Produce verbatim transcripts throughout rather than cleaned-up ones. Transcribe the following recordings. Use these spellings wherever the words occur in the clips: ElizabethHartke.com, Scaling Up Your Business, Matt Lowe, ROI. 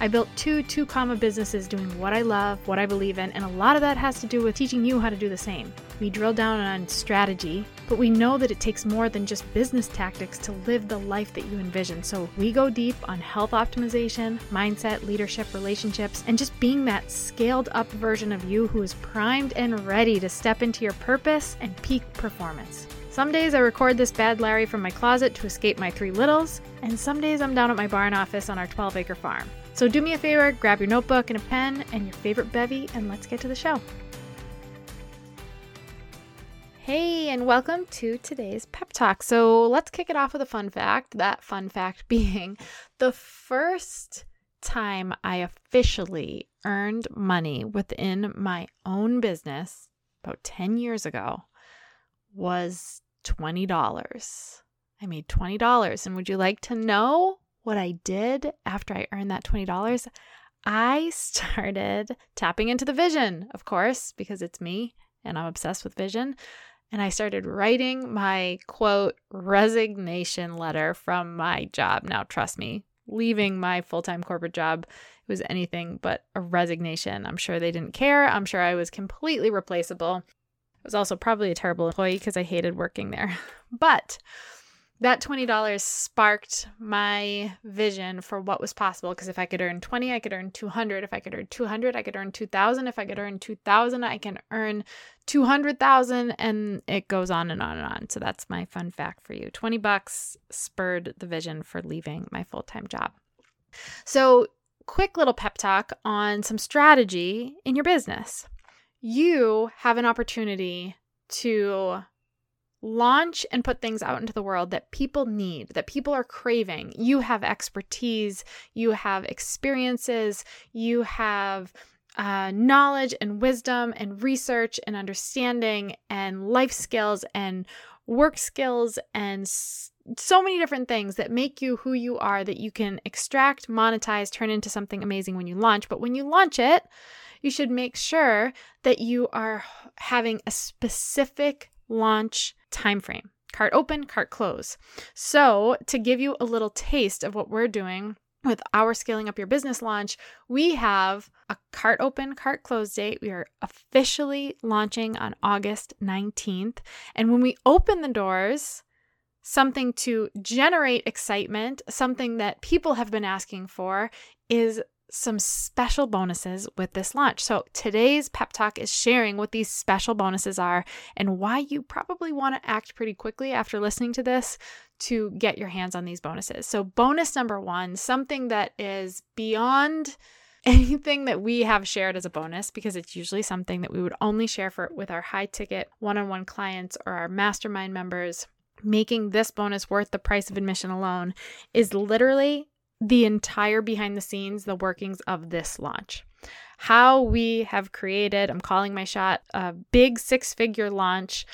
I built two two-comma businesses doing what I love, what I believe in, and a lot of that has to do with teaching you how to do the same. We drill down on strategy, but we know that it takes more than just business tactics to live the life that you envision. So we go deep on health optimization, mindset, leadership, relationships, and just being that scaled up version of you who is primed and ready to step into your purpose and peak performance. Some days I record this bad Larry from my closet to escape my three littles, and some days I'm down at my barn office on our twelve acre farm. So do me a favor, grab your notebook and a pen and your favorite bevy, and let's get to the show. Hey, and welcome to today's pep talk. So let's kick it off with a fun fact. That fun fact being the first time I officially earned money within my own business about ten years ago was twenty dollars. I made twenty dollars. And would you like to know what I did after I earned that twenty dollars? I started tapping into the vision, of course, because it's me and I'm obsessed with vision. And I started writing my, quote, resignation letter from my job. Now, trust me, leaving my full-time corporate job, it was anything but a resignation. I'm sure they didn't care. I'm sure I was completely replaceable. I was also probably a terrible employee because I hated working there. But that twenty dollars sparked my vision for what was possible, because if I could earn twenty, I could earn two hundred. If I could earn two hundred, I could earn two thousand. If I could earn two thousand, I can earn two hundred thousand, and it goes on and on and on. So that's my fun fact for you. twenty bucks spurred the vision for leaving my full-time job. So quick little pep talk on some strategy in your business. You have an opportunity to launch and put things out into the world that people need, that people are craving. You have expertise, you have experiences, you have uh, knowledge and wisdom and research and understanding and life skills and work skills and s- so many different things that make you who you are, that you can extract, monetize, turn into something amazing when you launch. But when you launch it, you should make sure that you are having a specific launch time frame. Cart open, cart close. So to give you a little taste of what we're doing with our Scaling Up Your Business launch, we have a cart open, cart close date. We are officially launching on August nineteenth. And when we open the doors, something to generate excitement, something that people have been asking for, is some special bonuses with this launch. So today's pep talk is sharing what these special bonuses are and why you probably want to act pretty quickly after listening to this to get your hands on these bonuses. So bonus number one, something that is beyond anything that we have shared as a bonus, because it's usually something that we would only share for with our high ticket one-on-one clients or our mastermind members. Making this bonus worth the price of admission alone is literally the entire behind the scenes, the workings of this launch. How we have created, I'm calling my shot, a big six-figure launch.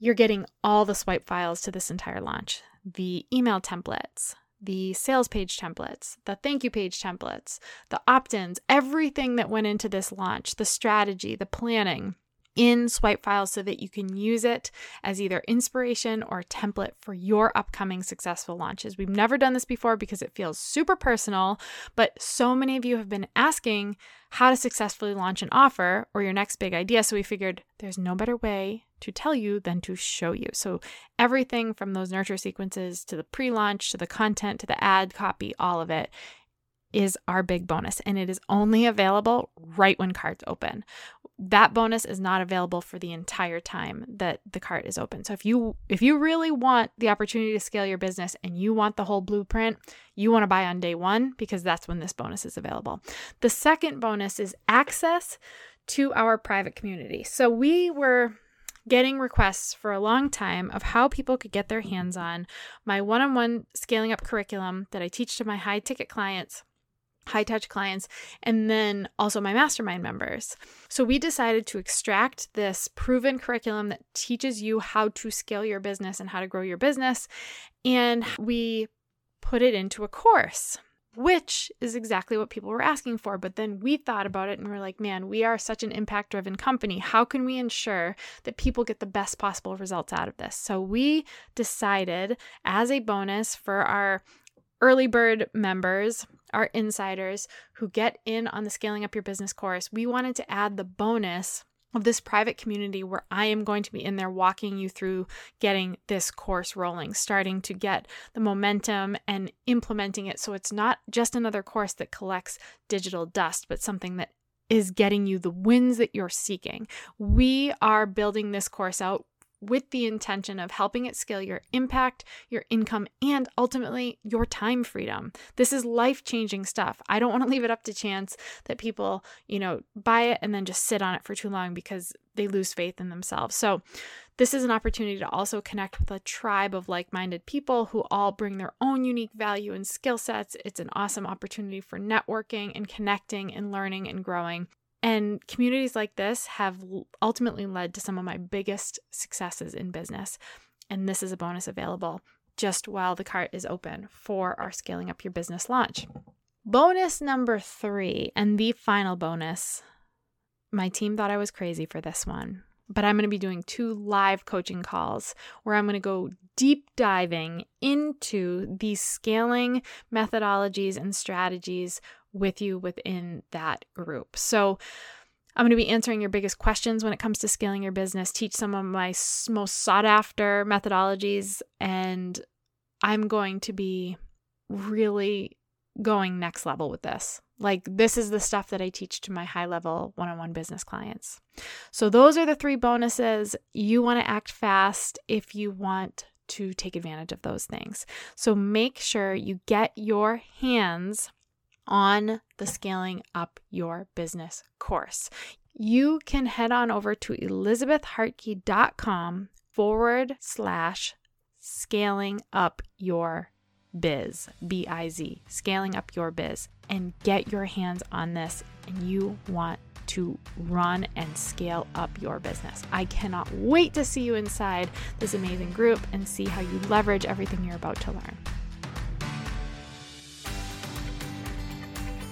You're getting all the swipe files to this entire launch. The email templates, the sales page templates, the thank you page templates, the opt-ins, everything that went into this launch, the strategy, the planning, in swipe files so that you can use it as either inspiration or template for your upcoming successful launches. We've never done this before because it feels super personal, but so many of you have been asking how to successfully launch an offer or your next big idea. So we figured there's no better way to tell you than to show you. So everything from those nurture sequences to the pre-launch, to the content, to the ad copy, all of it is our big bonus, and it is only available right when carts open. That bonus is not available for the entire time that the cart is open. So if you if you really want the opportunity to scale your business and you want the whole blueprint, you want to buy on day one, because that's when this bonus is available. The second bonus is access to our private community. So we were getting requests for a long time of how people could get their hands on my one-on-one scaling up curriculum that I teach to my high ticket clients, high touch clients, and then also my mastermind members. So we decided to extract this proven curriculum that teaches you how to scale your business and how to grow your business. And we put it into a course, which is exactly what people were asking for. But then we thought about it and we were like, man, we are such an impact-driven company. How can we ensure that people get the best possible results out of this? So we decided, as a bonus for our early bird members, our insiders who get in on the Scaling Up Your Business course, we wanted to add the bonus of this private community where I am going to be in there walking you through getting this course rolling, starting to get the momentum and implementing it. So it's not just another course that collects digital dust, but something that is getting you the wins that you're seeking. We are building this course out with the intention of helping it scale your impact, your income, and ultimately your time freedom. This is life-changing stuff. I don't want to leave it up to chance that people, you know, buy it and then just sit on it for too long because they lose faith in themselves. So this is an opportunity to also connect with a tribe of like-minded people who all bring their own unique value and skill sets. It's an awesome opportunity for networking and connecting and learning and growing. And communities like this have ultimately led to some of my biggest successes in business. And this is a bonus available just while the cart is open for our Scaling Up Your Business launch. Bonus number three, and the final bonus. My team thought I was crazy for this one, but I'm going to be doing two live coaching calls where I'm going to go deep diving into these scaling methodologies and strategies with you within that group. So I'm going to be answering your biggest questions when it comes to scaling your business, teach some of my most sought after methodologies, and I'm going to be really going next level with this. Like, this is the stuff that I teach to my high level one-on-one business clients. So those are the three bonuses. You want to act fast if you want to take advantage of those things. So make sure you get your hands on the Scaling Up Your Business course. You can head on over to Elizabeth Hartke dot com forward slash scaling up your biz, B I Z, scaling up your biz, and get your hands on this. And you want to run and scale up your business. I cannot wait to see you inside this amazing group and see how you leverage everything you're about to learn.